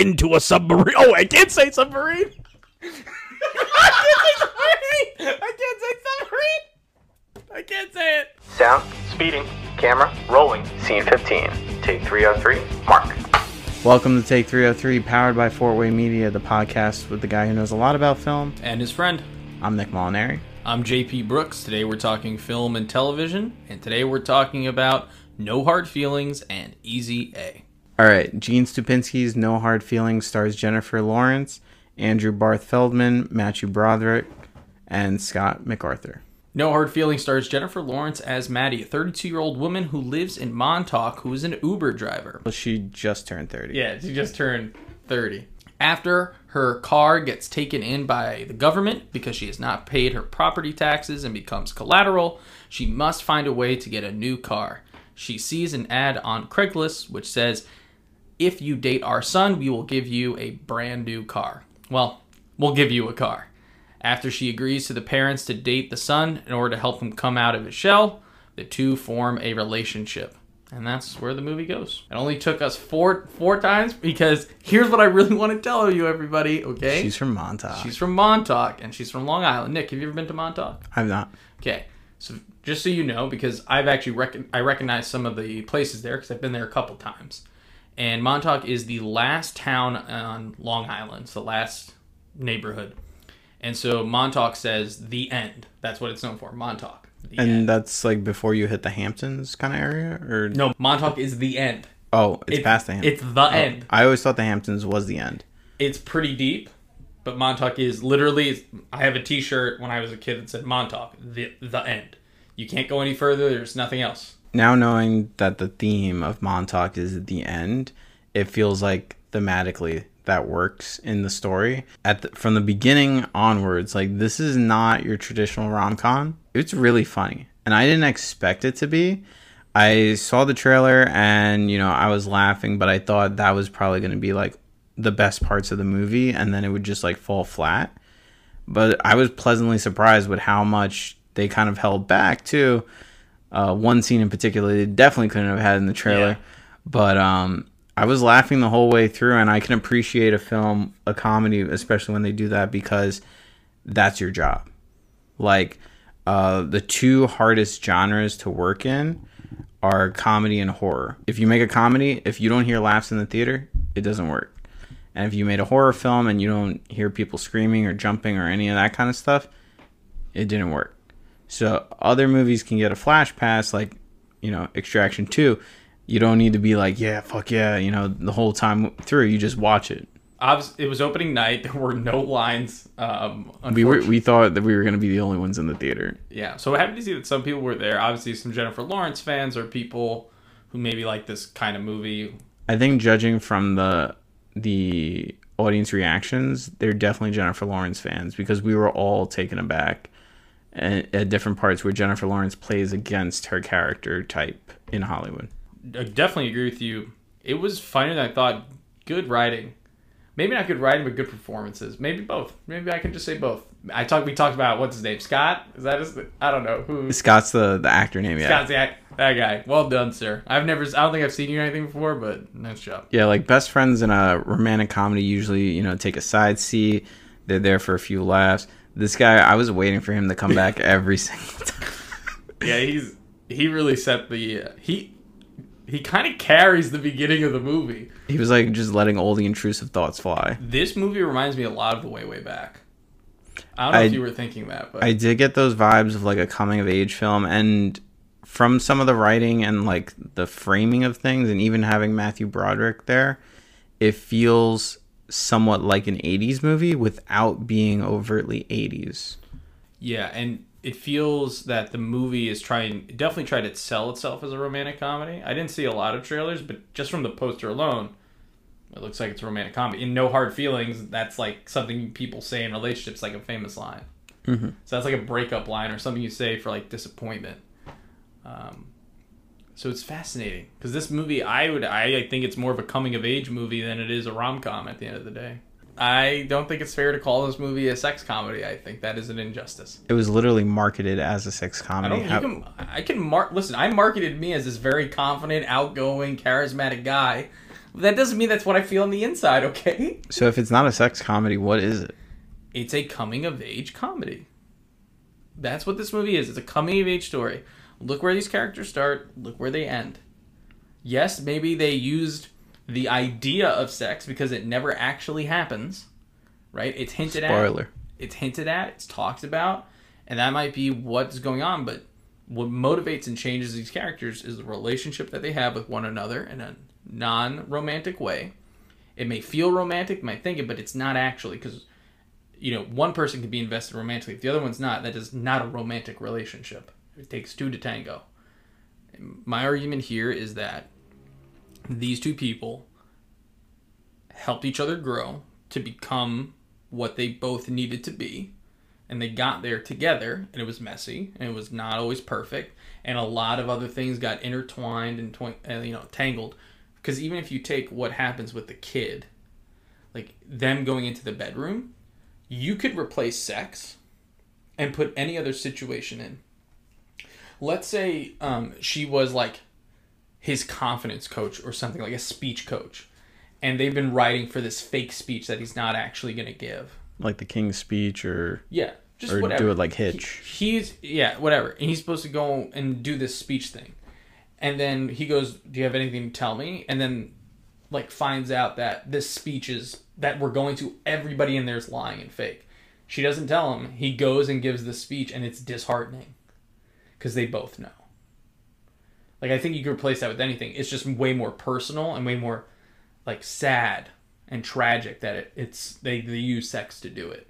into a submarine. Oh, I did say submarine. I can't say it. Sound, speeding, camera, rolling, scene 15. Take 303, mark. Welcome to Take 303, powered by Four Way Media, the podcast with the guy who knows a lot about film. And his friend. I'm Nick Molinari. I'm JP Brooks. Today we're talking film and television, and today we're talking about No Hard Feelings and Easy A. Alright, Gene Stupnitsky's No Hard Feelings stars Jennifer Lawrence, Andrew Barth Feldman, Matthew Broderick, and Scott McArthur. No Hard Feelings stars Jennifer Lawrence as Maddie, a 32-year-old woman who lives in Montauk, who is an Uber driver. Well, she just turned 30. Yeah, she just turned 30. After her car gets taken in by the government because she has not paid her property taxes and becomes collateral, she must find a way to get a new car. She sees an ad on Craigslist which says, "If you date our son, we will give you a brand new car." Well, we'll give you a car. After she agrees to the parents to date the son in order to help him come out of his shell, the two form a relationship. And that's where the movie goes. It only took us four times because here's what I really want to tell you, everybody, okay? She's from Montauk. She's from Montauk, and she's from Long Island. Nick, have you ever been to Montauk? I've not. Okay, so just so you know, because I've actually I recognize some of the places there because I've been there a couple times. And Montauk is the last town on Long Island. It's the last neighborhood. And so Montauk says the end. That's what it's known for, Montauk. And that's like before you hit the Hamptons kind of area? Or no, Montauk is the end. Oh, it's past the Hamptons. It's the end. I always thought the Hamptons was the end. It's pretty deep, but Montauk is literally, I have a t-shirt when I was a kid that said Montauk, the end. You can't go any further, there's nothing else. Now knowing that the theme of Montauk is the end, it feels like thematically that works in the story from the beginning onwards. Like, this is not your traditional rom-com. It's really funny, and I didn't expect it to be. I saw the trailer and, you know, I was laughing, but I thought that was probably going to be like the best parts of the movie, and then it would just like fall flat. But I was pleasantly surprised with how much they kind of held back too. One scene in particular they definitely couldn't have had in the trailer. Yeah. But I was laughing the whole way through, and I can appreciate a comedy, especially when they do that, because that's your job. Like, the two hardest genres to work in are comedy and horror. If you make a comedy, if you don't hear laughs in the theater, it doesn't work. And if you made a horror film and you don't hear people screaming or jumping or any of that kind of stuff, it didn't work. So other movies can get a flash pass, like, you know, Extraction 2. You don't need to be like, yeah, fuck yeah, you know, the whole time through. You just watch it. It was opening night. There were no lines. We thought that we were going to be the only ones in the theater. Yeah, so happy to see that some people were there. Obviously, some Jennifer Lawrence fans or people who maybe like this kind of movie. I think judging from the audience reactions, they're definitely Jennifer Lawrence fans because we were all taken aback at different parts where Jennifer Lawrence plays against her character type in Hollywood. I definitely agree with you. It was funnier than I thought. Good writing. Maybe not good writing, but good performances. Maybe both. Maybe I can just say both. We talked about, what's his name? Scott? Is that his name? I don't know. Who? Scott's the actor name, yeah. Scott's that guy. Well done, sir. I don't think I've seen you in anything before, but nice job. Yeah, like best friends in a romantic comedy usually, you know, take a side seat. They're there for a few laughs. This guy, I was waiting for him to come back every single time. Yeah, he really set the... He kind of carries the beginning of the movie. He was like just letting all the intrusive thoughts fly. This movie reminds me a lot of The Way Way Back. I don't know if you were thinking that, but I did get those vibes of like a coming of age film, and from some of the writing and like the framing of things, and even having Matthew Broderick there, it feels somewhat like an 80s movie without being overtly 80s. Yeah, and it feels that the movie is definitely tried to sell itself as a romantic comedy. I didn't see a lot of trailers, but just from the poster alone, it looks like it's a romantic comedy. In No Hard Feelings, that's like something people say in relationships, like a famous line. Mm-hmm. So that's like a breakup line or something you say for like disappointment. So it's fascinating because this movie, I think it's more of a coming of age movie than it is a rom-com at the end of the day. I don't think it's fair to call this movie a sex comedy. I think that is an injustice. It was literally marketed as a sex comedy. I marketed me as this very confident, outgoing, charismatic guy. That doesn't mean that's what I feel on the inside, okay? So if it's not a sex comedy, what is it? It's a coming-of-age comedy. That's what this movie is. It's a coming-of-age story. Look where these characters start. Look where they end. Yes, maybe they used the idea of sex because it never actually happens, right? It's hinted at. Spoiler. It's hinted at. It's talked about. And that might be what's going on, but what motivates and changes these characters is the relationship that they have with one another in a non-romantic way. It may feel romantic, you might think it, but it's not actually, because, you know, one person can be invested romantically. If the other one's not, that is not a romantic relationship. It takes two to tango. My argument here is that these two people helped each other grow to become what they both needed to be. And they got there together, and it was messy, and it was not always perfect, and a lot of other things got intertwined and tangled. Because even if you take what happens with the kid, like them going into the bedroom, you could replace sex and put any other situation in. Let's say she was like his confidence coach or something, like a speech coach, and they've been writing for this fake speech that he's not actually going to give. Like the King's Speech or... Yeah, just or whatever. Or do it like Hitch. He's... Yeah, whatever. And he's supposed to go and do this speech thing. And then he goes, do you have anything to tell me? And then, like, finds out that this speech is... That we're going to... Everybody in there is lying and fake. She doesn't tell him. He goes and gives the speech, and it's disheartening. Because they both know. Like, I think you could replace that with anything. It's just way more personal and way more, like, sad and tragic that they use sex to do it,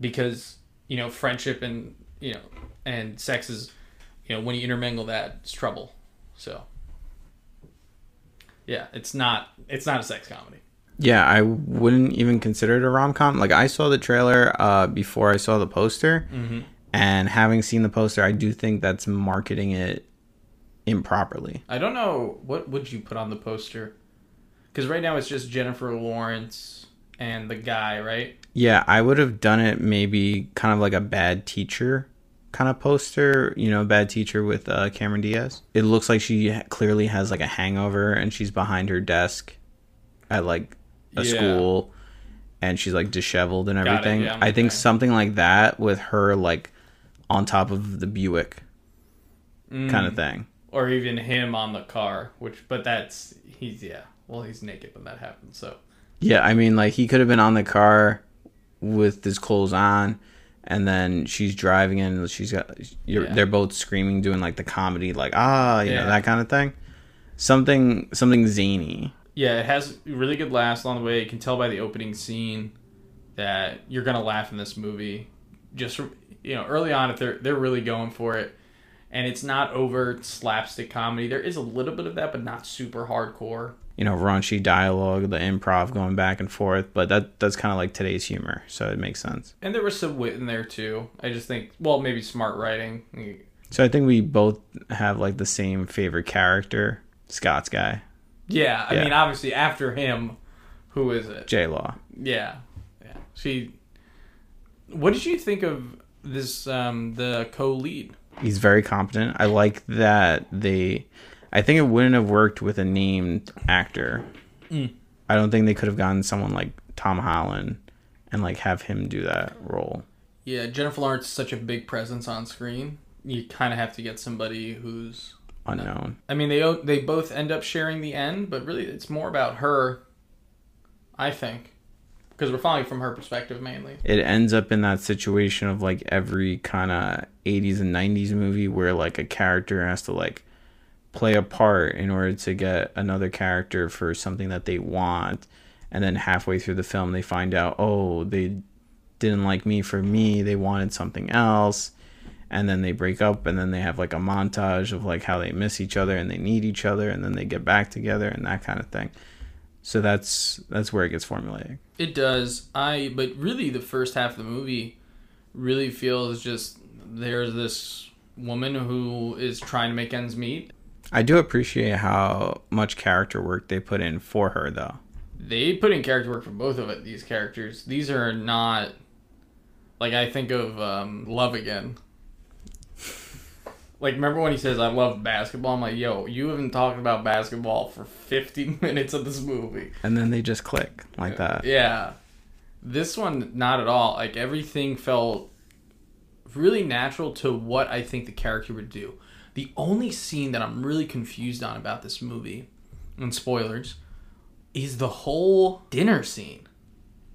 because, you know, friendship and, you know, and sex is, you know, when you intermingle that, it's trouble. So yeah, it's not a sex comedy. Yeah, I wouldn't even consider it a rom-com. Like, I saw the trailer before I saw the poster, mm-hmm. and having seen the poster, I do think that's marketing it improperly. I don't know, what would you put on the poster? Because right now it's just Jennifer Lawrence and the guy, right? Yeah, I would have done it maybe kind of like a Bad Teacher kind of poster. You know, Bad Teacher with Cameron Diaz. It looks like she clearly has like a hangover and she's behind her desk at like a school. And she's like disheveled and everything. Yeah, I think something like that with her like on top of the Buick kind of thing. Or even him on the car, Well, he's naked when that happens, so. Yeah, I mean, like, he could have been on the car with his clothes on, and then she's driving in, and they're both screaming, doing, like, the comedy, like, you know, that kind of thing. Something zany. Yeah, it has really good laughs along the way. You can tell by the opening scene that you're going to laugh in this movie. Just, you know, early on, if they're really going for it. And it's not overt slapstick comedy. There is a little bit of that, but not super hardcore. You know, raunchy dialogue, the improv going back and forth, but that's kind of like today's humor, so it makes sense. And there was some wit in there too. I just think, well, maybe smart writing. So I think we both have like the same favorite character, Scott's guy. Yeah, I mean, obviously after him, who is it? J-Law. Yeah. What did you think of this? The co-lead. He's very competent. I like that I think it wouldn't have worked with a named actor. Mm. I don't think they could have gotten someone like Tom Holland and like have him do that role. Yeah, Jennifer Lawrence is such a big presence on screen. You kind of have to get somebody who's unknown. I mean, they both end up sharing the end, but really it's more about her, I think. Because we're following from her perspective mainly. It ends up in that situation of like every kind of 80s and 90s movie where like a character has to like play a part in order to get another character for something that they want, and then halfway through the film they find out, oh, they didn't like me for me, they wanted something else, and then they break up, and then they have like a montage of like how they miss each other and they need each other, and then they get back together and that kind of thing. So that's where it gets formulaic. It does. But really the first half of the movie really feels just there's this woman who is trying to make ends meet. I do appreciate how much character work they put in for her, though. They put in character work for both of it, these characters. These are not... Like, I think of Love Again. Like, remember when he says, I love basketball? I'm like, yo, you haven't talked about basketball for 50 minutes of this movie. And then they just click like that. Yeah. This one, not at all. Like, everything felt really natural to what I think the character would do. The only scene that I'm really confused on about this movie, and spoilers, is the whole dinner scene.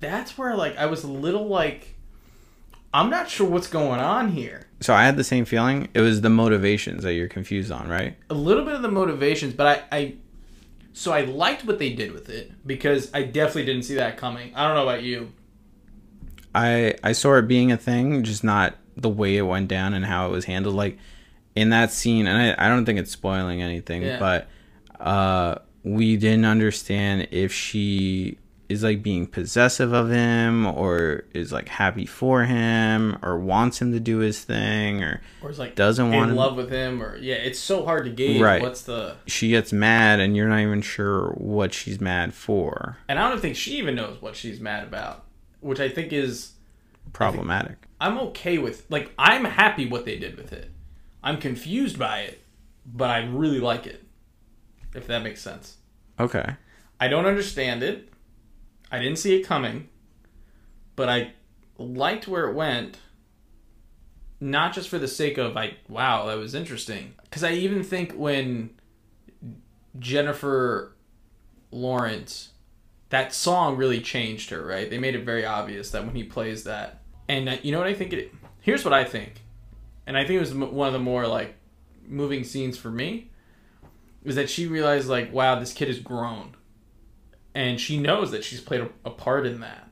That's where, like, I was a little, like, I'm not sure what's going on here. So I had the same feeling. It was the motivations that you're confused on, right? A little bit of the motivations, but I liked what they did with it because I definitely didn't see that coming. I don't know about you. I saw it being a thing, just not the way it went down and how it was handled. Like in that scene, and I don't think it's spoiling anything, but we didn't understand if she is like being possessive of him or is like happy for him or wants him to do his thing or is like doesn't want in love with him or it's so hard to gauge what's the she gets mad and you're not even sure what she's mad for. And I don't think she even knows what she's mad about, which I think is problematic. I'm okay with I'm happy what they did with it. I'm confused by it, but I really like it. If that makes sense. Okay. I don't understand it. I didn't see it coming, but I liked where it went, not just for the sake of, wow, that was interesting. Because I even think when Jennifer Lawrence, that song really changed her, right? They made it very obvious that when he plays that. And you know what I think? Here's what I think. And I think it was one of the more, moving scenes for me, was that she realized, wow, this kid has grown. And she knows that she's played a part in that.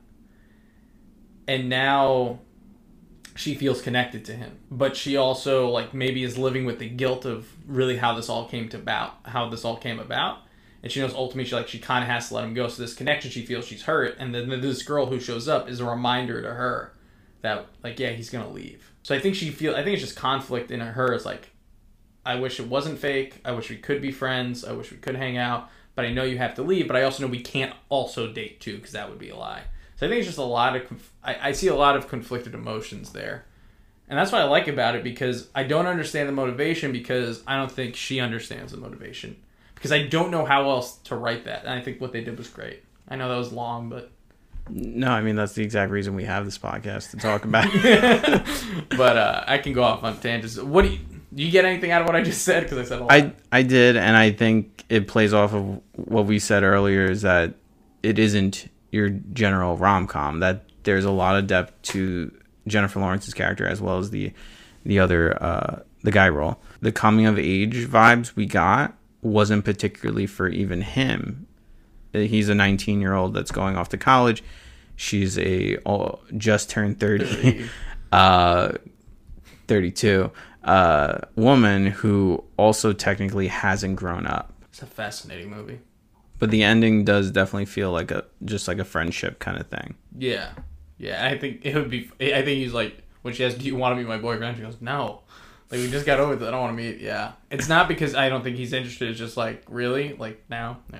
And now she feels connected to him. But she also, maybe is living with the guilt of really how this all came about. And she knows ultimately, she kind of has to let him go. So this connection, she feels she's hurt. And then this girl who shows up is a reminder to her that, he's going to leave. So I think I think it's just conflict in her. It's I wish it wasn't fake. I wish we could be friends. I wish we could hang out. But I know you have to leave, but I also know we can't also date too, because that would be a lie. So I think it's just a lot of, I see a lot of conflicted emotions there. And that's what I like about it, because I don't understand the motivation, because I don't think she understands the motivation. Because I don't know how else to write that. And I think what they did was great. I know that was long, but. No, I mean, that's the exact reason we have this podcast to talk about. But I can go off on tangents. What do you... Do you get anything out of what I just said? Because I said a lot. I did, and I think it plays off of what we said earlier, is that it isn't your general rom-com. That there's a lot of depth to Jennifer Lawrence's character as well as the other, the guy role. The coming-of-age vibes we got wasn't particularly for even him. He's a 19-year-old that's going off to college. She's just turned 30. 32. Woman who also technically hasn't grown up. It's a fascinating movie. But the ending does definitely feel like a friendship kind of thing. Yeah. Yeah, I think he's when she asks, do you want to be my boyfriend? She goes, no. We just got over this. I don't want to meet. Yeah. It's not because I don't think he's interested. It's just really? Now? No.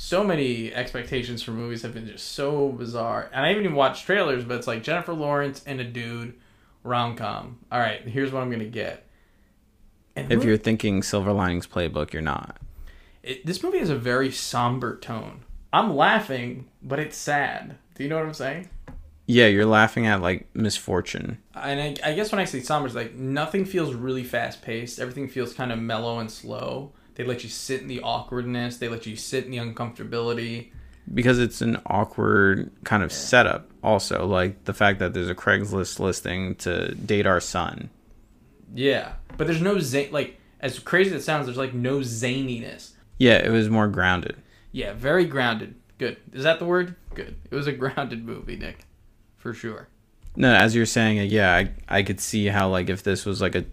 So many expectations for movies have been just so bizarre. And I haven't even watched trailers, but it's Jennifer Lawrence and a dude rom-com. All right, here's what I'm going to get. If you're thinking Silver Linings Playbook, you're not. This movie has a very somber tone. I'm laughing, but it's sad. Do you know what I'm saying? Yeah, you're laughing at, misfortune. And I guess when I say somber, it's nothing feels really fast-paced. Everything feels kind of mellow and slow. They let you sit in the awkwardness. They let you sit in the uncomfortability. Because it's an awkward kind of setup also. The fact that there's a Craigslist listing to date our son. Yeah, but there's no as crazy as it sounds, there's no zaniness. Yeah, it was more grounded. Yeah, very grounded. Good. Is that the word? Good. It was a grounded movie, Nick, for sure. No, as you're saying it, yeah, I could see how if this was a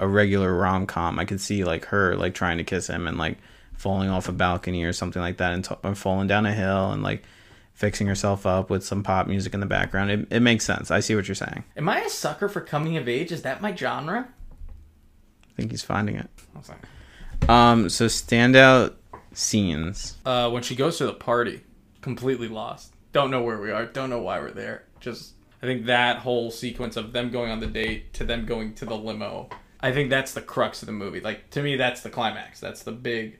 regular rom-com, I could see her trying to kiss him and falling off a balcony or something like that, and falling down a hill and fixing herself up with some pop music in the background. It makes sense. I see what you're saying. Am I a sucker for coming of age? Is that my genre? I think he's finding it. I'm sorry. So standout scenes. When she goes to the party, completely lost. Don't know where we are. Don't know why we're there. I think that whole sequence of them going on the date to them going to the limo. I think that's the crux of the movie. Like, to me, that's the climax. That's the big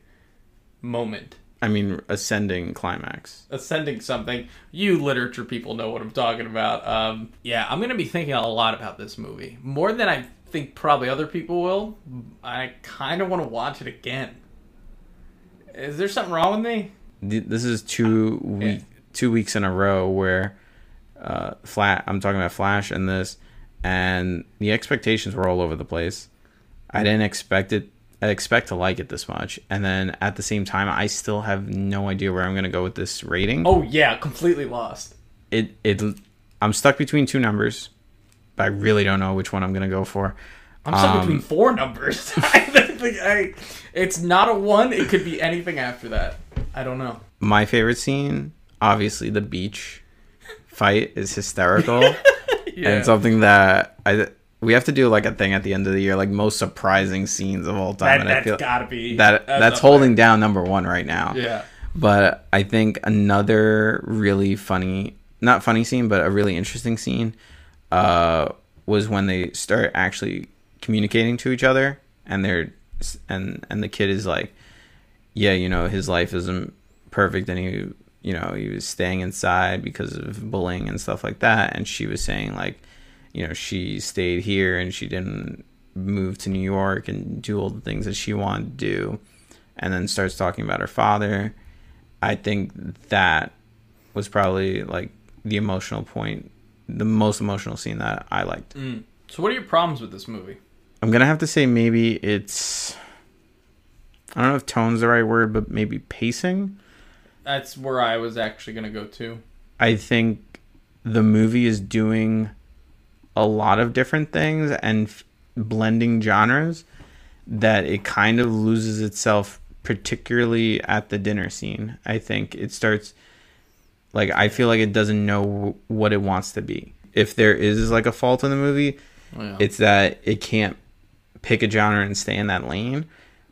moment. I mean, ascending climax. Ascending something. You literature people know what I'm talking about. Yeah, I'm going to be thinking a lot about this movie. More than I think probably other people will. I kind of want to watch it again. Is there something wrong with me? This is two weeks in a row where I'm talking about Flash and this, and the expectations were all over the place. I didn't expect it. I expect to like it this much, and then at the same time, I still have no idea where I'm going to go with this rating. Oh yeah, completely lost. I'm stuck between two numbers, but I really don't know which one I'm going to go for. I'm stuck between four numbers. It's not a one. It could be anything after that. I don't know. My favorite scene, obviously, the beach fight is hysterical, yeah. And something that we have to do like a thing at the end of the year, like most surprising scenes of all time. That's holding down number one right now. Yeah. But I think another really not funny scene, but a really interesting scene was when they start actually communicating to each other, and the kid is like, yeah, you know, his life isn't perfect, and he was staying inside because of bullying and stuff like that. And she was saying, like, you know, she stayed here and she didn't move to New York and do all the things that she wanted to do. And then starts talking about her father. I think that was probably, like, the most emotional scene that I liked. Mm. So what are your problems with this movie? I'm going to have to say maybe it's... I don't know if tone's the right word, but maybe pacing. That's where I was actually going to go to. I think the movie is doing a lot of different things and blending genres that it kind of loses itself, particularly at the dinner scene. I think it starts, like, I feel like it doesn't know what it wants to be. If there is, like, a fault in the movie, yeah, it's that it can't pick a genre and stay in that lane,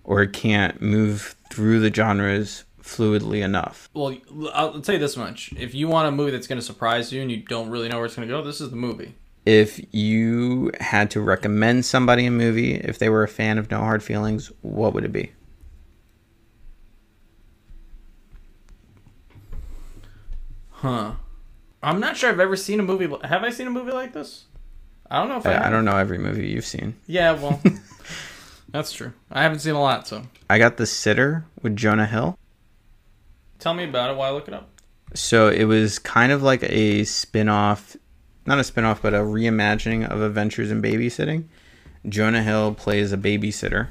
or it can't move through the genres fluidly enough. Well, I'll tell you this much. If you want a movie that's going to surprise you and you don't really know where it's going to go, this is the movie. If you had to recommend somebody a movie, if they were a fan of No Hard Feelings, what would it be? Huh. I'm not sure I've ever seen a movie. Have I seen a movie like this? I don't know if I don't know every movie you've seen. Yeah, well... That's true. I haven't seen a lot, so. I got The Sitter with Jonah Hill. Tell me about it while I look it up. So it was kind of like a spin-off, not a spin-off, but a reimagining of Adventures in Babysitting. Jonah Hill plays a babysitter,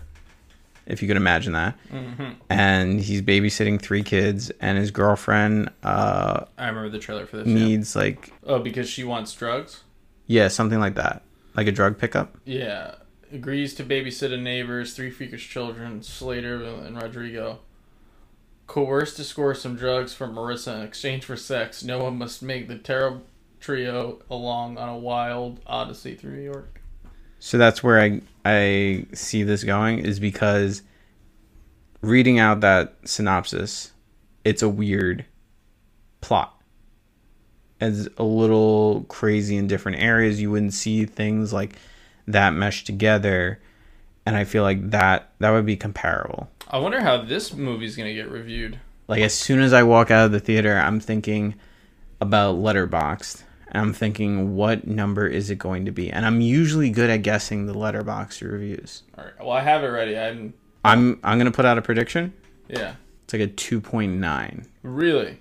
if you could imagine that. Mm-hmm. And he's babysitting three kids, and his girlfriend... I remember the trailer for this. Needs, yeah, like... Oh, because she wants drugs? Yeah, something like that. Like a drug pickup? Yeah. Agrees to babysit a neighbor's three freakish children, Slater and Rodrigo. Coerced to score some drugs from Marissa in exchange for sex. Noah must make the terrible trio along on a wild odyssey through New York. So that's where I see this going, is because reading out that synopsis, it's a weird plot. It's a little crazy in different areas. You wouldn't see things like that meshed together, and I feel like that would be comparable. I wonder how this movie's gonna get reviewed. Like, as soon as I walk out of the theater, I'm thinking about Letterboxd, and I'm thinking, what number is it going to be? And I'm usually good at guessing the Letterboxd reviews. All right, well, I have it ready. I'm gonna put out a prediction. Yeah, it's like a 2.9. really?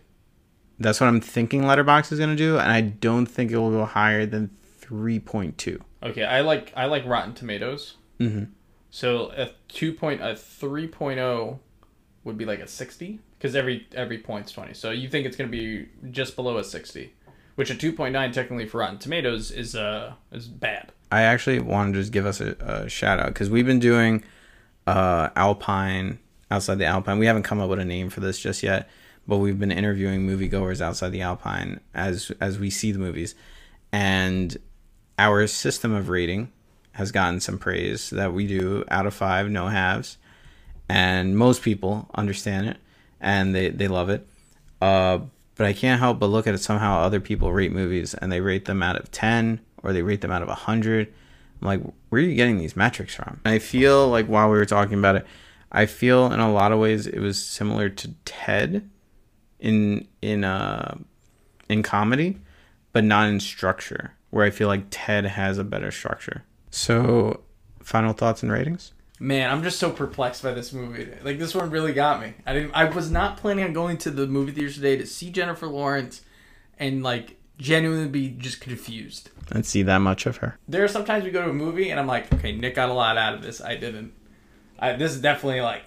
That's what I'm thinking Letterboxd is gonna do, and I don't think it will go higher than 3.2. Okay, I like Rotten Tomatoes. Mm-hmm. So a 3.0 would be like a 60, because every point's 20. So you think it's going to be just below a 60, which a 2.9 technically for Rotten Tomatoes is bad. I actually want to just give us a shout out, because we've been doing Alpine, Outside the Alpine. We haven't come up with a name for this just yet, but we've been interviewing moviegoers outside the Alpine as we see the movies, and our system of rating has gotten some praise that we do out of 5, no halves. And most people understand it, and they love it. But I can't help but look at it, somehow other people rate movies, and they rate them out of 10, or they rate them out of 100, I'm like, where are you getting these metrics from? And I feel like while we were talking about it, I feel in a lot of ways it was similar to Ted in comedy, but not in structure, where I feel like Ted has a better structure. So final thoughts and ratings? Man, I'm just so perplexed by this movie. Like, this one really got me. I was not planning on going to the movie theater today to see Jennifer Lawrence and, like, genuinely be just confused and see that much of her. There are sometimes we go to a movie and I'm like, okay, Nick got a lot out of this. I didn't. This is definitely like,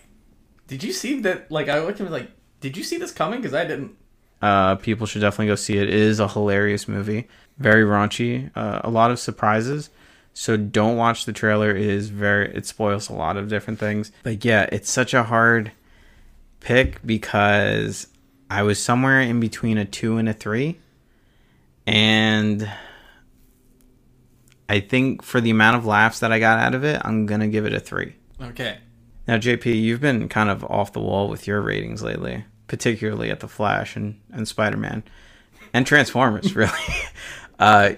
did you see that? Like, I looked at him like, did you see this coming? Because I didn't. People should definitely go see it. It is a hilarious movie. Very raunchy. A lot of surprises. So don't watch the trailer. It spoils a lot of different things. But yeah, it's such a hard pick because I was somewhere in between a 2 and a 3. And I think for the amount of laughs that I got out of it, I'm going to give it a 3. Okay. Now, JP, you've been kind of off the wall with your ratings lately, particularly at The Flash and Spider-Man and Transformers, really. 3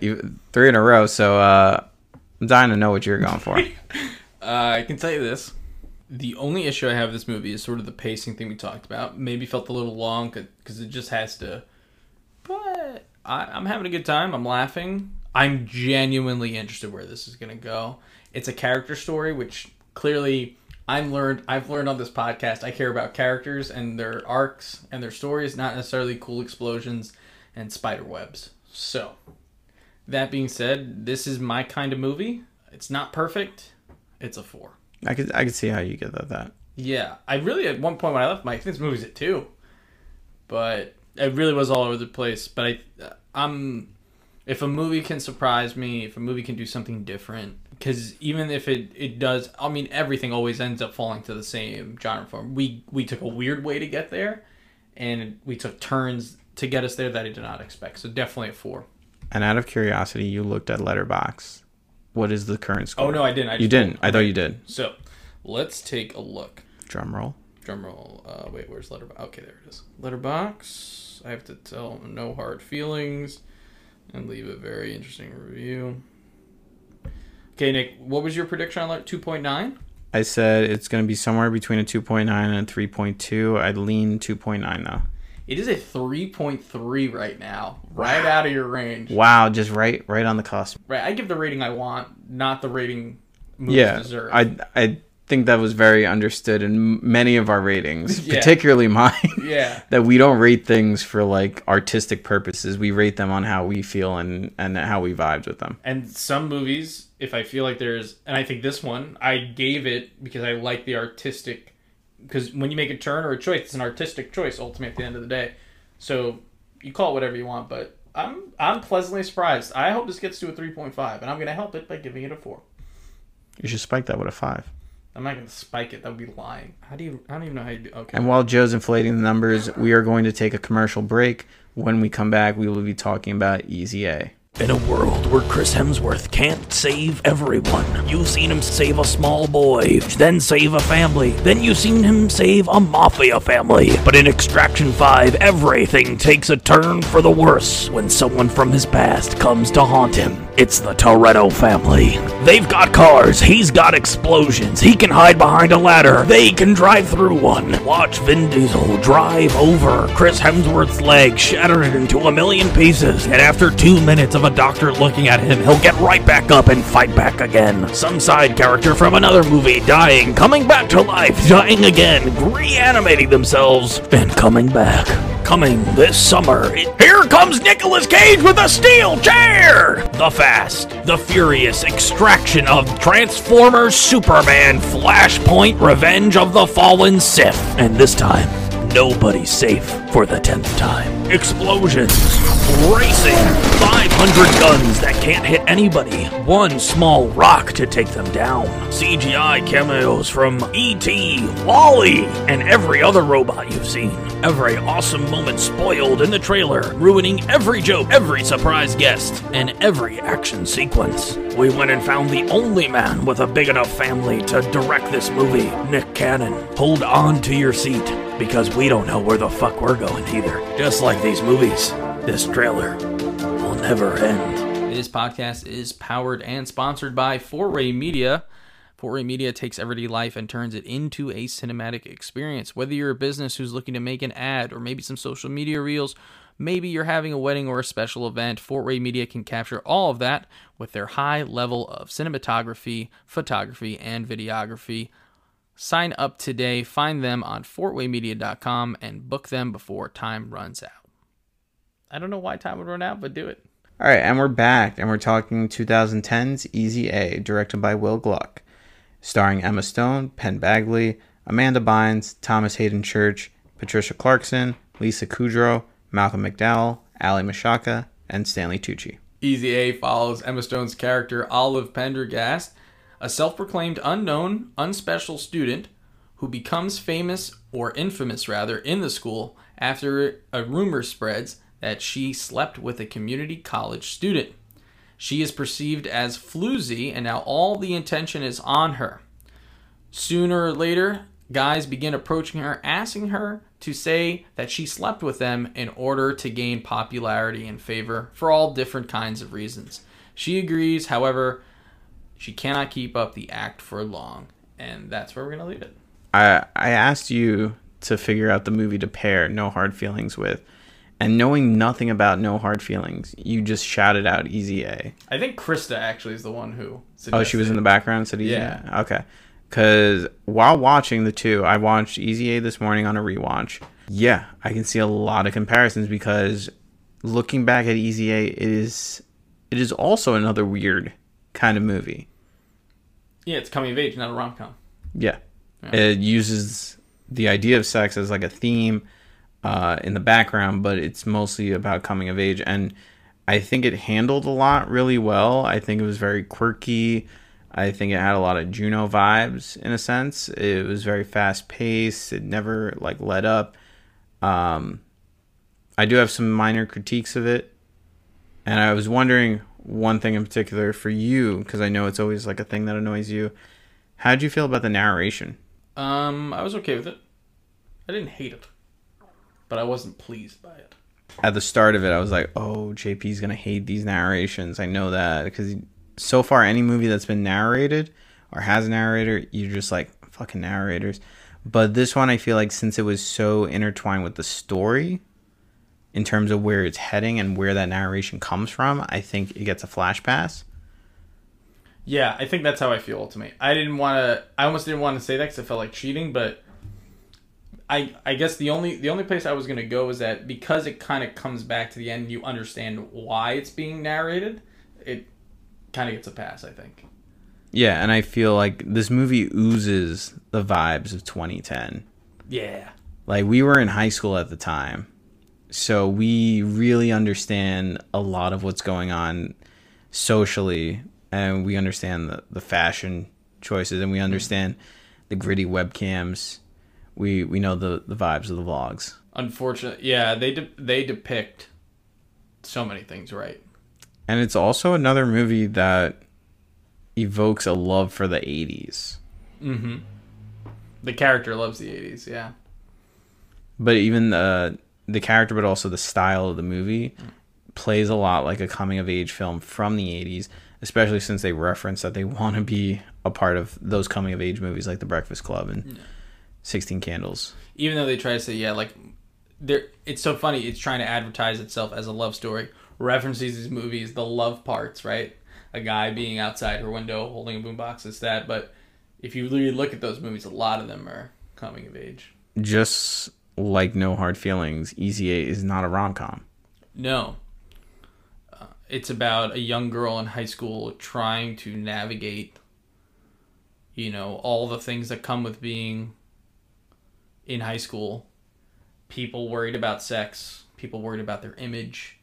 in a row, so I'm dying to know what you're going for. I can tell you this. The only issue I have with this movie is sort of the pacing thing we talked about. Maybe felt a little long because it just has to... But... I'm having a good time. I'm laughing. I'm genuinely interested where this is going to go. It's a character story, which clearly I've learned on this podcast. I care about characters and their arcs and their stories, not necessarily cool explosions and spider webs. So, that being said, this is my kind of movie. It's not perfect. It's a 4. I could see how you get that. Yeah. I really, at one point when I left, Mike, this movie's at 2. But... it really was all over the place, but I'm if a movie can surprise me, if a movie can do something different, because even if it does, I mean, everything always ends up falling to the same genre form. We took a weird way to get there, and we took turns to get us there that I did not expect, so definitely a 4. And out of curiosity, you looked at Letterboxd. What is the current score? Oh, no, I didn't. You didn't. I thought you did. So, let's take a look. Drum roll. Wait, where's Letterboxd? Okay, there it is. Letterboxd. I have to tell no hard feelings and leave a very interesting review. Okay, Nick, what was your prediction on 2.9? I said it's going to be somewhere between a 2.9 and a 3.2. I'd lean 2.9, though. It is a 3.3 right now. Wow. Right out of your range. Wow, just right on the cusp. Right, I give the rating I want, not the rating movies deserve. I think that was very understood in many of our ratings, particularly mine. Yeah, that we don't rate things for like artistic purposes. We rate them on how we feel and how we vibed with them. And some movies, if I feel like there's, and I think this one, I gave it because I like the artistic. Because when you make a turn or a choice, it's an artistic choice ultimately at the end of the day. So you call it whatever you want, but I'm pleasantly surprised. I hope this gets to a 3.5, and I'm going to help it by giving it a 4. You should spike that with a 5. I'm not going to spike it. That would be lying. I don't even know how you do. Okay. And while Joe's inflating the numbers, we are going to take a commercial break. When we come back, we will be talking about Easy A. In a world where Chris Hemsworth can't save everyone, you've seen him save a small boy, then save a family, then you've seen him save a mafia family. But in Extraction 5, everything takes a turn for the worse when someone from his past comes to haunt him. It's the Toretto family. They've got cars, he's got explosions, he can hide behind a ladder, they can drive through one. Watch Vin Diesel drive over Chris Hemsworth's leg, shattered into a million pieces, and after 2 minutes of a doctor looking at him, he'll get right back up and fight back again. Some side character from another movie dying, coming back to life, dying again, reanimating themselves, and coming back. Coming this summer, here comes Nicolas Cage with a steel chair! The Fast, the Furious Extraction of Transformers, Superman, Flashpoint, Revenge of the Fallen Sith. And this time, nobody's safe for the 10th time. Explosions, racing, 500 guns that can't hit anybody, one small rock to take them down, CGI cameos from E.T., Wall-E, and every other robot you've seen. Every awesome moment spoiled in the trailer, ruining every joke, every surprise guest, and every action sequence. We went and found the only man with a big enough family to direct this movie, Nick Cannon. Hold on to your seat, because we don't know where the fuck we're going either. Just like these movies, this trailer will never end. This podcast is powered and sponsored by Four Way Media. Four Way Media takes everyday life and turns it into a cinematic experience. Whether you're a business who's looking to make an ad or maybe some social media reels, maybe you're having a wedding or a special event, Four Way Media can capture all of that with their high level of cinematography, photography, and videography. Sign up today, find them on fourwaymedia.com, and book them before time runs out. I don't know why time would run out, but do it. All right, and we're back, and we're talking 2010's Easy A, directed by Will Gluck, starring Emma Stone, Penn Badgley, Amanda Bynes, Thomas Hayden Church, Patricia Clarkson, Lisa Kudrow, Malcolm McDowell, Ali Mashaka, and Stanley Tucci. Easy A follows Emma Stone's character Olive Pendergast, a self-proclaimed unknown, unspecial student who becomes famous, or infamous rather, in the school after a rumor spreads that she slept with a community college student. She is perceived as floozy, and now all the attention is on her. Sooner or later, guys begin approaching her, asking her to say that she slept with them in order to gain popularity and favor for all different kinds of reasons. She agrees, however, she cannot keep up the act for long, and that's where we're gonna leave it. I asked you to figure out the movie to pair No Hard Feelings with, and knowing nothing about No Hard Feelings, you just shouted out Easy A. I think Krista actually is the one who suggested. Oh, she was in the background, said Easy A. Okay, because while watching the two, I watched Easy A this morning on a rewatch. Yeah, I can see a lot of comparisons, because looking back at Easy A, it is also another weird kind of movie. Yeah, it's coming of age, not a rom-com. Yeah. It uses the idea of sex as like a theme in the background, but it's mostly about coming of age. And I think it handled a lot really well. I think it was very quirky. I think it had a lot of Juno vibes in a sense. It was very fast-paced. It never like let up. I do have some minor critiques of it. And I was wondering one thing in particular for you, because I know it's always like a thing that annoys you. How'd you feel about the narration? I was okay with it. I didn't hate it, but I wasn't pleased by it. At the start of it, I was like, oh, JP's gonna hate these narrations. I know that, because so far any movie that's been narrated or has a narrator, you're just like, fucking narrators. But this one, I feel like since it was so intertwined with the story, in terms of where it's heading and where that narration comes from, I think it gets a flash pass. Yeah, I think that's how I feel ultimately. I almost didn't want to say that because it felt like cheating, but I guess the only place I was going to go is that because it kind of comes back to the end, you understand why it's being narrated, it kind of gets a pass, I think. Yeah, and I feel like this movie oozes the vibes of 2010. Yeah. Like, we were in high school at the time, so we really understand a lot of what's going on socially, and we understand the fashion choices, and we understand the gritty webcams. We know the vibes of the vlogs. Unfortunately, yeah, they depict so many things right. And it's also another movie that evokes a love for the 80s. Mm-hmm. The character loves the 80s, yeah. But even the character, but also the style of the movie plays a lot like a coming-of-age film from the 80s, especially since they reference that they want to be a part of those coming-of-age movies like The Breakfast Club and 16 Candles. Even though they try to say, yeah, like, it's so funny. It's trying to advertise itself as a love story, references these movies, the love parts, right? A guy being outside her window holding a boombox, it's that. But if you really look at those movies, a lot of them are coming-of-age. Just like No Hard Feelings, Easy A is not a rom-com. No. It's about a young girl in high school trying to navigate, you know, all the things that come with being in high school. People worried about sex. People worried about their image.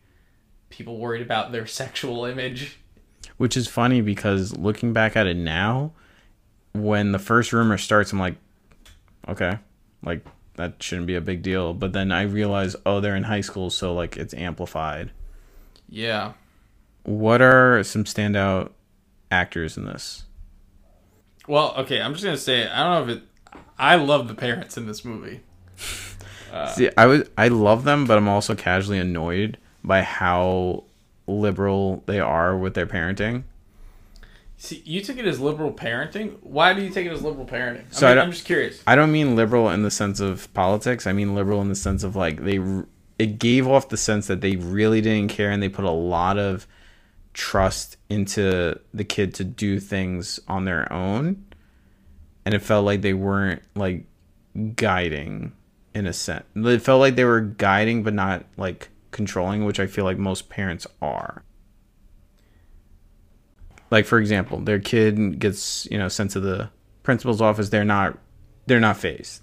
People worried about their sexual image. Which is funny because looking back at it now, when the first rumor starts, I'm like, okay, like, that shouldn't be a big deal. But then I realize, oh, they're in high school, so like it's amplified. Yeah. What are some standout actors in this? Well, okay, I'm just gonna say I don't know if I love the parents in this movie. See, I love them, but I'm also casually annoyed by how liberal they are with their parenting. See, you took it as liberal parenting? Why do you take it as liberal parenting? I'm just curious. I don't mean liberal in the sense of politics. I mean liberal in the sense of, like, it gave off the sense that they really didn't care, and they put a lot of trust into the kid to do things on their own. And it felt like they weren't, like, guiding in a sense. It felt like they were guiding but not, like, controlling, which I feel like most parents are. Like, for example, their kid gets, you know, sent to the principal's office. They're not phased.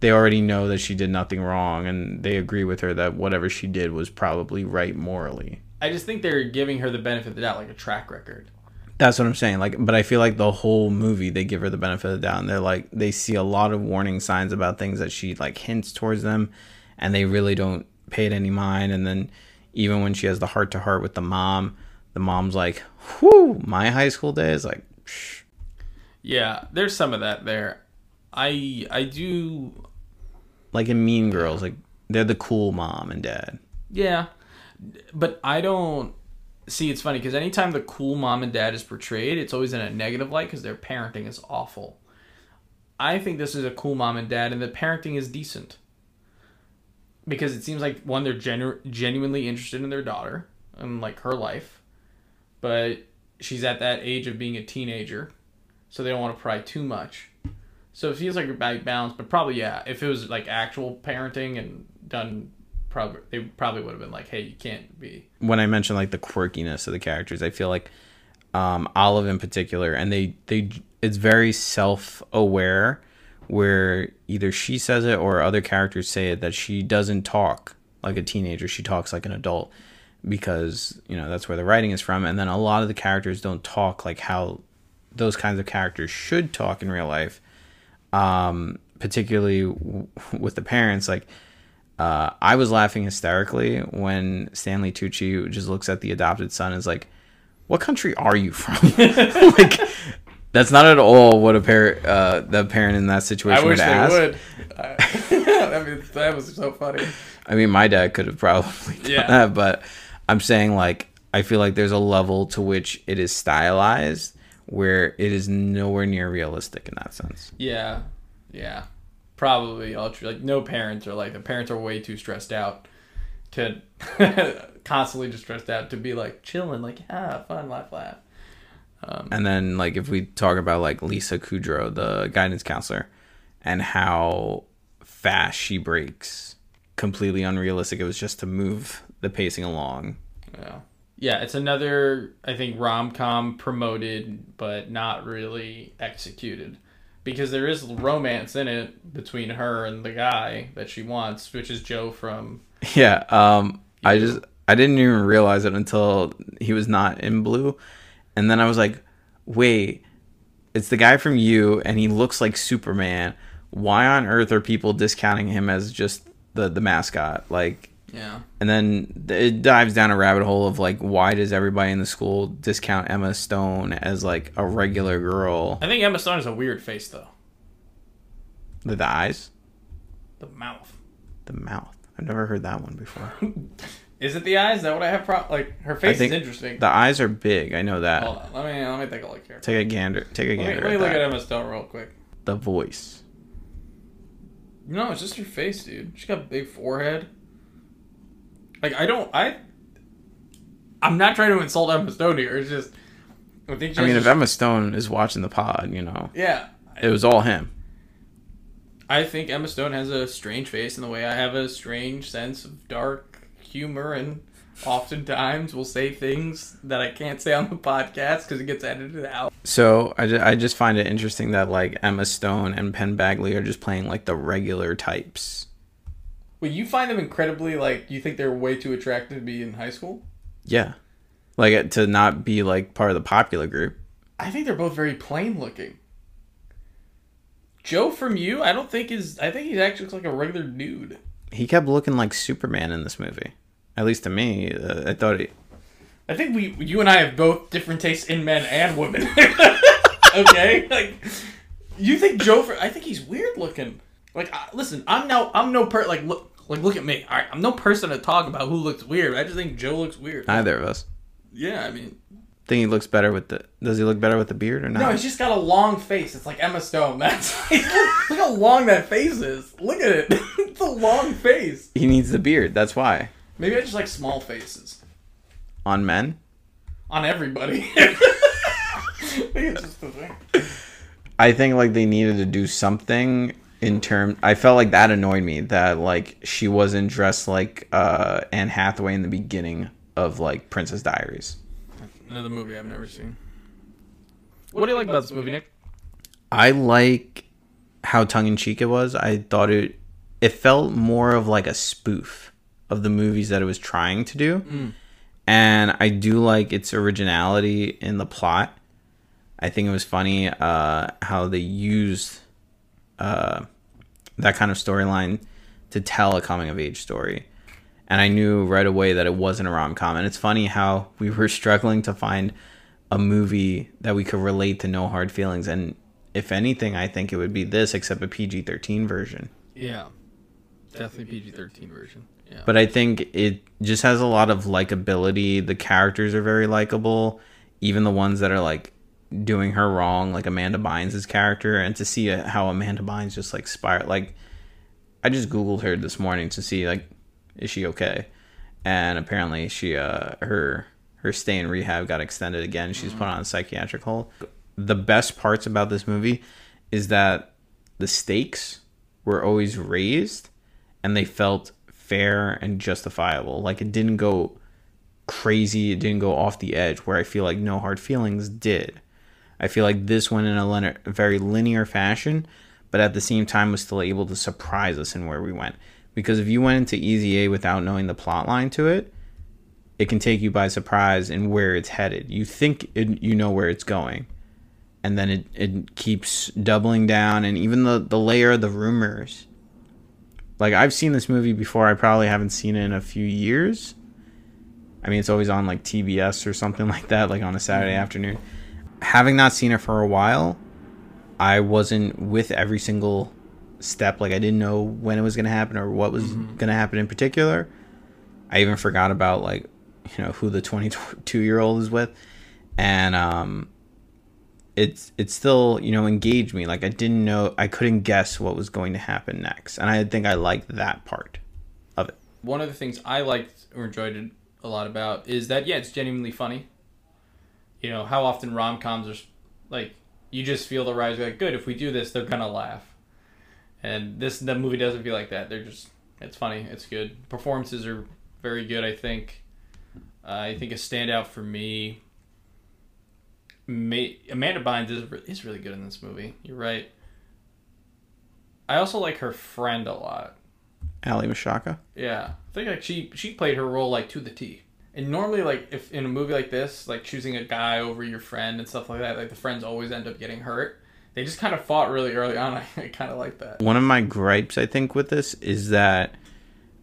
They already know that she did nothing wrong, and they agree with her that whatever she did was probably right morally. I just think they're giving her the benefit of the doubt, like a track record. That's what I'm saying. Like, but I feel like the whole movie, they give her the benefit of the doubt, and they're like, they see a lot of warning signs about things that she, like, hints towards them, and they really don't pay it any mind. And then even when she has the heart to heart with the mom, the mom's like, whew, my high school days, like, psh. Yeah, there's some of that there. I do... Like in Mean Girls, like, they're the cool mom and dad. Yeah, but I don't... See, it's funny, because anytime the cool mom and dad is portrayed, it's always in a negative light, because their parenting is awful. I think this is a cool mom and dad, and the parenting is decent. Because it seems like, one, they're genuinely interested in their daughter, and, like, her life. But she's at that age of being a teenager, so they don't want to pry too much. So it feels like a bad balance, but probably, yeah, if it was, like, actual parenting and done, probably they probably would have been like, hey, you can't be... When I mentioned, like, the quirkiness of the characters, I feel like Olive in particular, and it's very self-aware, where either she says it or other characters say it, that she doesn't talk like a teenager, she talks like an adult. Because, you know, that's where the writing is from. And then a lot of the characters don't talk like how those kinds of characters should talk in real life, particularly with the parents. Like, I was laughing hysterically when Stanley Tucci just looks at the adopted son and is like, what country are you from? Like, that's not at all what the parent in that situation would ask. I wish they would. I mean, that was so funny. I mean, my dad could have probably done that, but... I'm saying, like, I feel like there's a level to which it is stylized where it is nowhere near realistic in that sense. Yeah. Yeah. Probably all true. Like, no parents are like, the parents are way too stressed out to, constantly just stressed out to be, like, chilling, like, ah, fun, laugh. And then, like, if we talk about, like, Lisa Kudrow, the guidance counselor, and how fast she breaks, completely unrealistic. It was just to move the pacing along. Yeah, it's another, I think, rom-com promoted but not really executed, because there is romance in it between her and the guy that she wants, which is Joe from... Yeah, I didn't even realize it until he was not in Blue, and then I was like, wait, it's the guy from You, and he looks like Superman. Why on earth are people discounting him as just the mascot? Like... Yeah. And then it dives down a rabbit hole of, like, why does everybody in the school discount Emma Stone as, like, a regular girl? I think Emma Stone is a weird face, though. The eyes? The mouth. I've never heard that one before. Is it the eyes? Is that what I have? Like, her face is interesting. The eyes are big. I know that. Hold on. Let me take a look here. Take a gander. Let me look at Emma Stone real quick. The voice. No, it's just her face, dude. She's got a big forehead. Like, I'm not trying to insult Emma Stone here. It's just, if Emma Stone is watching the pod, you know. Yeah. It was all him. I think Emma Stone has a strange face in the way I have a strange sense of dark humor, and oftentimes will say things that I can't say on the podcast because it gets edited out. So I just find it interesting that, like, Emma Stone and Penn Badgley are just playing, like, the regular types. Wait, you find them incredibly, like, you think they're way too attractive to be in high school? Yeah. Like, to not be, like, part of the popular group. I think they're both very plain looking. Joe from You, I think he actually looks like a regular dude. He kept looking like Superman in this movie. At least to me. I thought he... I think you and I have both different tastes in men and women. Okay? Like, you think I think he's weird looking. Like, listen, I'm no per... Like, look, Like, look at me. I'm no person to talk about who looks weird. I just think Joe looks weird. Neither of us. Yeah, I mean... Think he looks better with the... Does he look better with the beard or not? No, he's just got a long face. It's like Emma Stone. That's... Like, look how long that face is. Look at it. It's a long face. He needs the beard. That's why. Maybe I just like small faces. On men? On everybody. It's just the thing. I think, like, they needed to do something... In terms, I felt like that annoyed me that like she wasn't dressed like Anne Hathaway in the beginning of like Princess Diaries. Another movie I've never seen. What do you like about this movie, Nick? I like how tongue-in-cheek it was. I thought it felt more of like a spoof of the movies that it was trying to do, and I do like its originality in the plot. I think it was funny how they used. That kind of storyline to tell a coming of age story. And I knew right away that it wasn't a rom-com. And it's funny how we were struggling to find a movie that we could relate to No Hard Feelings. And if anything, I think it would be this, except a PG-13 version. Yeah, definitely PG-13 version. Yeah. But I think it just has a lot of likability. The characters are very likable. Even the ones that are like, doing her wrong, like Amanda Bynes' character, and to see how Amanda Bynes just like spiraled. Like, I just Googled her this morning to see like, is she okay? And apparently, she her stay in rehab got extended again. She's put on a psychiatric hold. The best parts about this movie is that the stakes were always raised, and they felt fair and justifiable. Like it didn't go crazy, it didn't go off the edge, where I feel like No Hard Feelings did. I feel like this went in a very linear fashion, but at the same time was still able to surprise us in where we went. Because if you went into Easy A without knowing the plot line to it, it can take you by surprise in where it's headed. You think you know where it's going, and then it keeps doubling down, and even the layer of the rumors. Like, I've seen this movie before. I probably haven't seen it in a few years. I mean, it's always on, like, TBS or something like that, like on a Saturday afternoon. Having not seen it for a while, I wasn't with every single step. Like, I didn't know when it was going to happen or what was going to happen in particular. I even forgot about, like, you know, who the 22-year-old is with. And it still, you know, engaged me. Like, I didn't know, I couldn't guess what was going to happen next. And I think I liked that part of it. One of the things I liked or enjoyed a lot about is that, yeah, it's genuinely funny. You know, how often rom-coms are, like, you just feel the rise, like, good, if we do this, they're going to laugh. And the movie doesn't feel like that. They're just, it's funny, it's good. Performances are very good, I think. I think a standout for me, Amanda Bynes is really good in this movie. You're right. I also like her friend a lot. Ali Mashaka? Yeah. I think, like, she played her role, like, to the T. And normally, like, if in a movie like this, like, choosing a guy over your friend and stuff like that, like, the friends always end up getting hurt. They just kind of fought really early on. I kind of like that. One of my gripes, I think, with this is that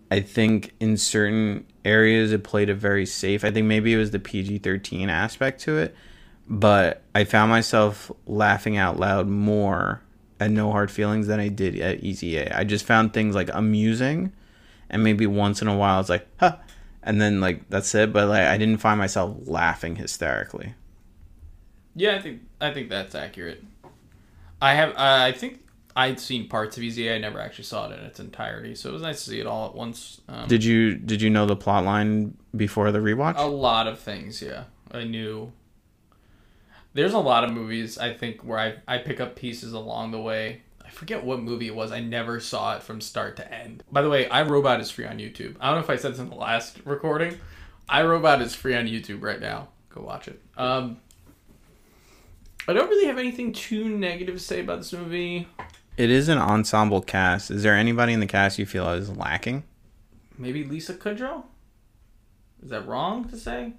I think in certain areas it played it very safe. I think maybe it was the PG-13 aspect to it. But I found myself laughing out loud more at No Hard Feelings than I did at Easy A. I just found things, like, amusing. And maybe once in a while it's like, huh. And then, like, that's it. But, like, I didn't find myself laughing hysterically. Yeah, I think that's accurate. I think I'd seen parts of Easy A. I never actually saw it in its entirety, so it was nice to see it all at once. Did you know the plot line before the rewatch? A lot of things, yeah. I knew. There's a lot of movies, I think, where I pick up pieces along the way. I forget what movie it was. I never saw it from start to end. By the way, iRobot is free on YouTube. I don't know if I said this in the last recording. iRobot is free on YouTube right now. Go watch it. I don't really have anything too negative to say about this movie. It is an ensemble cast. Is there anybody in the cast you feel is lacking? Maybe Lisa Kudrow? Is that wrong to say?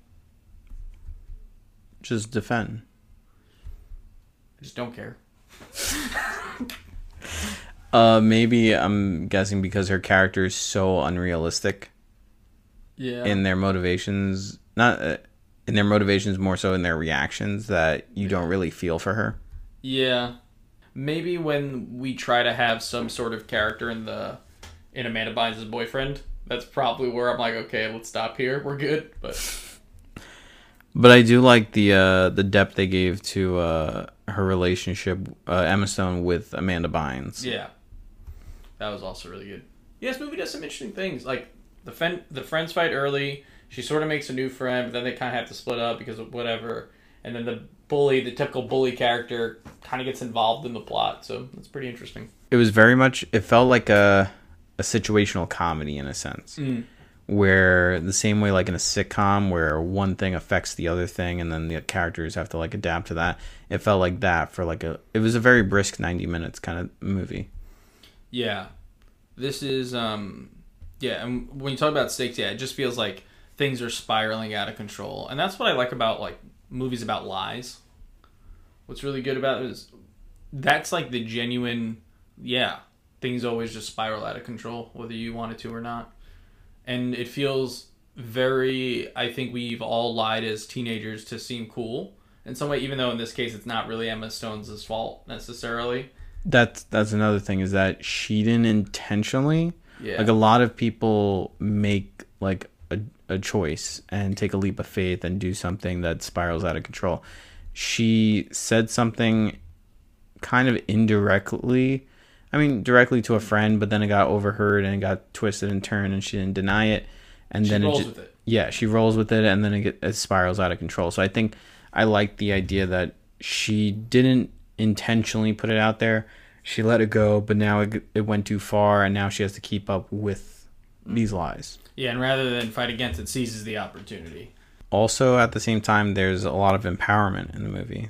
Just defend. I just don't care. Maybe I'm guessing because her character is so unrealistic. Yeah. In their motivations, not in their motivations, more so in their reactions that you don't really feel for her. Yeah. Maybe when we try to have some sort of character in the and Amanda Bynes' boyfriend. That's probably where I'm like, okay, let's stop here. We're good. But I do like the depth they gave to her relationship, Emma Stone with Amanda Bynes. Yeah, that was also really good. Yeah, this movie does some interesting things. Like the friends fight early. She sort of makes a new friend, but then they kind of have to split up because of whatever. And then the typical bully character, kind of gets involved in the plot. So that's pretty interesting. It was very much. It felt like a situational comedy in a sense, where the same way like in a sitcom where one thing affects the other thing and then the characters have to like adapt to that, it felt like that for like it was a very brisk 90 minutes kind of movie. Yeah, this is and when you talk about stakes, it just feels like things are spiraling out of control, and that's what I like about like movies about lies. What's really good about it is that's like the genuine things always just spiral out of control, whether you wanted to or not. And it feels very... I think we've all lied as teenagers to seem cool in some way, even though in this case it's not really Emma Stone's fault necessarily. That's another thing, is that she didn't intentionally... Yeah. Like, a lot of people make, like, a choice and take a leap of faith and do something that spirals out of control. She said something kind of indirectly... I mean, directly to a friend, but then it got overheard and it got twisted and turned, and she didn't deny it. And she then rolls with it. Yeah, she rolls with it, and then it spirals out of control. So I think I like the idea that she didn't intentionally put it out there. She let it go, but now it went too far, and now she has to keep up with these lies. Yeah, and rather than fight against it, seizes the opportunity. Also, at the same time, there's a lot of empowerment in the movie.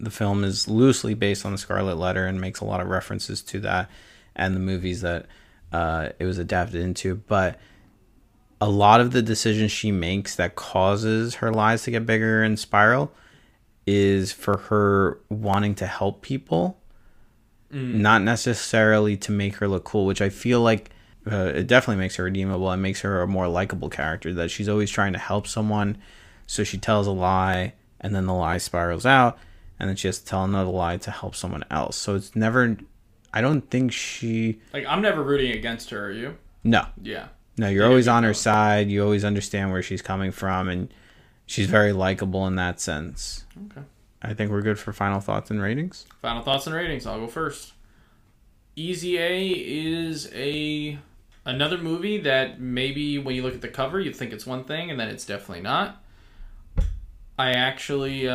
The film is loosely based on The Scarlet Letter and makes a lot of references to that and the movies that it was adapted into. But a lot of the decisions she makes that causes her lies to get bigger and spiral is for her wanting to help people, not necessarily to make her look cool, which I feel like it definitely makes her redeemable and makes her a more likable character, that she's always trying to help someone. So she tells a lie, and then the lie spirals out. And then she has to tell another lie to help someone else. So it's never... I don't think she... Like, I'm never rooting against her, are you? No. Yeah. No, you're always on her side. You always understand where she's coming from. And she's very likable in that sense. Okay. I think we're good for final thoughts and ratings. Final thoughts and ratings. I'll go first. Easy A is another movie that maybe when you look at the cover, you think it's one thing, and then it's definitely not. I actually...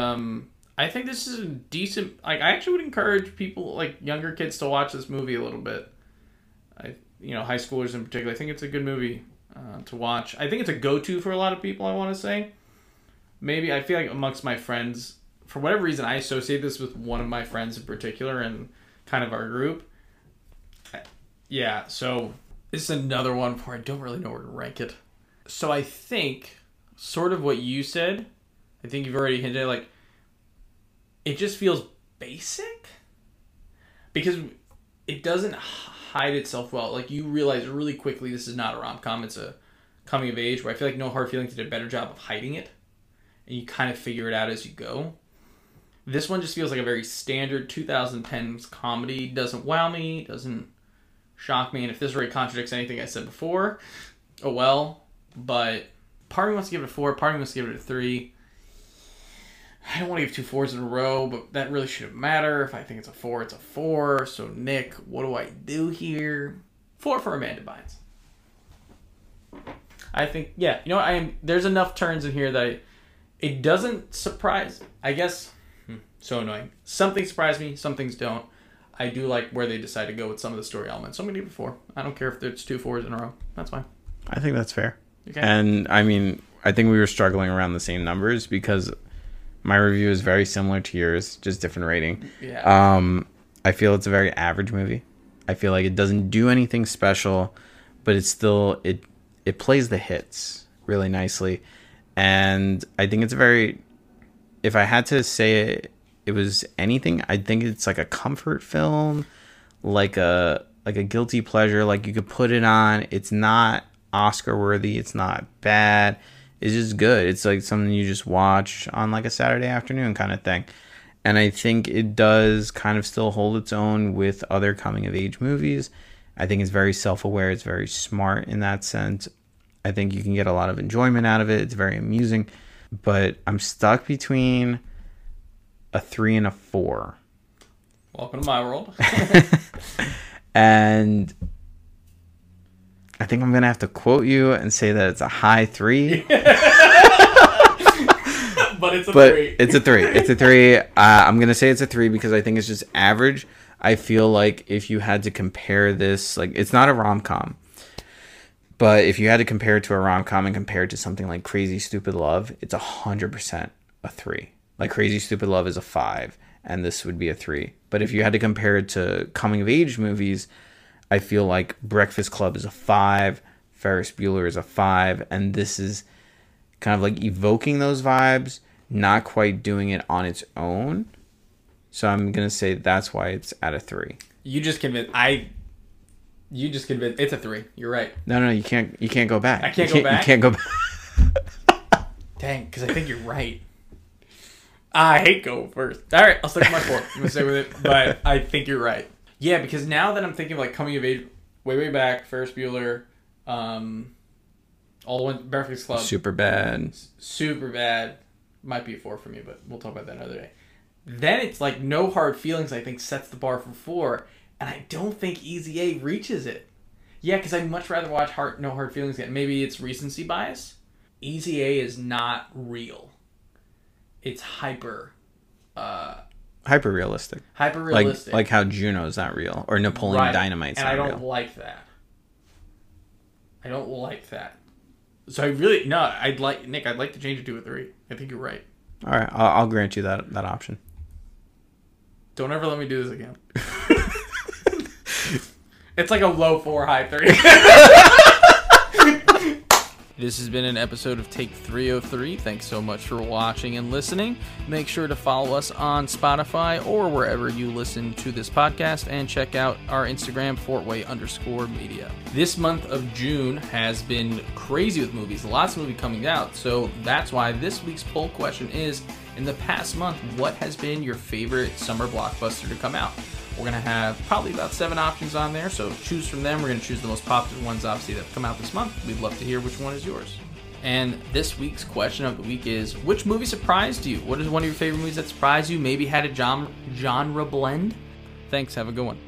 I think this is a decent... Like, I actually would encourage people, like, younger kids to watch this movie a little bit. High schoolers in particular. I think it's a good movie to watch. I think it's a go-to for a lot of people, I want to say. Maybe, I feel like amongst my friends... For whatever reason, I associate this with one of my friends in particular and kind of our group. Yeah, so... This is another one where I don't really know where to rank it. So I think, sort of what you said, I think you've already hinted at, like... It just feels basic because it doesn't hide itself well. Like, you realize really quickly this is not a rom-com. It's a coming of age, where I feel like No Hard Feelings did a better job of hiding it. And you kind of figure it out as you go. This one just feels like a very standard 2010s comedy. Doesn't wow me. Doesn't shock me. And if this already contradicts anything I said before, oh well. But part of me wants to give it a 4. Part of me wants to give it a 3. I don't want to give 2 4s in a row, but that really shouldn't matter. If I think it's a 4, it's a 4. So, Nick, what do I do here? 4 for Amanda Bynes. I think, yeah, you know what? There's enough turns in here that it doesn't surprise. I guess, so annoying. Some things surprise me, some things don't. I do like where they decide to go with some of the story elements. So I'm going to give it 4. I don't care if it's 2 4s in a row. That's fine. I think that's fair. Okay. And, I mean, I think we were struggling around the same numbers because... My review is very similar to yours, just different rating. Yeah. I feel it's a very average movie. I feel like it doesn't do anything special, but it's still it plays the hits really nicely. And I think it's if I had to say it was anything, I think it's like a comfort film, like a guilty pleasure, like you could put it on. It's not Oscar worthy, it's not bad. It's just good. It's like something you just watch on like a Saturday afternoon kind of thing. And I think it does kind of still hold its own with other coming of age movies. I think it's very self-aware. It's very smart in that sense. I think you can get a lot of enjoyment out of it. It's very amusing. But I'm stuck between a 3 and a 4. Welcome to my world. And I think I'm going to have to quote you and say that it's a high 3. But it's a 3. It's a 3. I'm going to say it's a 3 because I think it's just average. I feel like if you had to compare this, like, it's not a rom-com, but if you had to compare it to a rom-com and compare it to something like Crazy Stupid Love, it's 100% a 3. Like, Crazy Stupid Love is a 5, and this would be a 3. But if you had to compare it to coming-of-age movies, I feel like Breakfast Club is a 5, Ferris Bueller is a 5, and this is kind of like evoking those vibes, not quite doing it on its own. So I'm gonna say that's why it's at a 3. You just convinced. It's a 3. You're right. No. You can't go back. I can't go back. You can't go back. Dang, because I think you're right. I hate going first. All right, I'll stick with my 4. I'm gonna stay with it, but I think you're right. Yeah, because now that I'm thinking of, like, coming of age, way back, Ferris Bueller, all the ones, Breakfast Club, Super Bad, might be a 4 for me, but we'll talk about that another day. Then it's like No Hard Feelings, I think, sets the bar for 4, and I don't think Easy A reaches it. Yeah, because I'd much rather watch No Hard Feelings again. Maybe it's recency bias. Easy A is not real. It's hyper-realistic. Hyper-realistic. Like how Juno's not real, or Napoleon right. Dynamite's and not real. I don't like that. So I'd like to change it to a 3. I think you're right. All right, I'll grant you that option. Don't ever let me do this again. It's like a low 4, high 3. This has been an episode of Take 303. Thanks so much for watching and listening. Make sure to follow us on Spotify or wherever you listen to this podcast, and check out our Instagram, FortWay_media. This month of June has been crazy with movies. Lots of movies coming out. So that's why this week's poll question is, in the past month, what has been your favorite summer blockbuster to come out? We're going to have probably about 7 options on there, so choose from them. We're going to choose the most popular ones, obviously, that have come out this month. We'd love to hear which one is yours. And this week's question of the week is, which movie surprised you? What is one of your favorite movies that surprised you? Maybe had a genre blend? Thanks. Have a good one.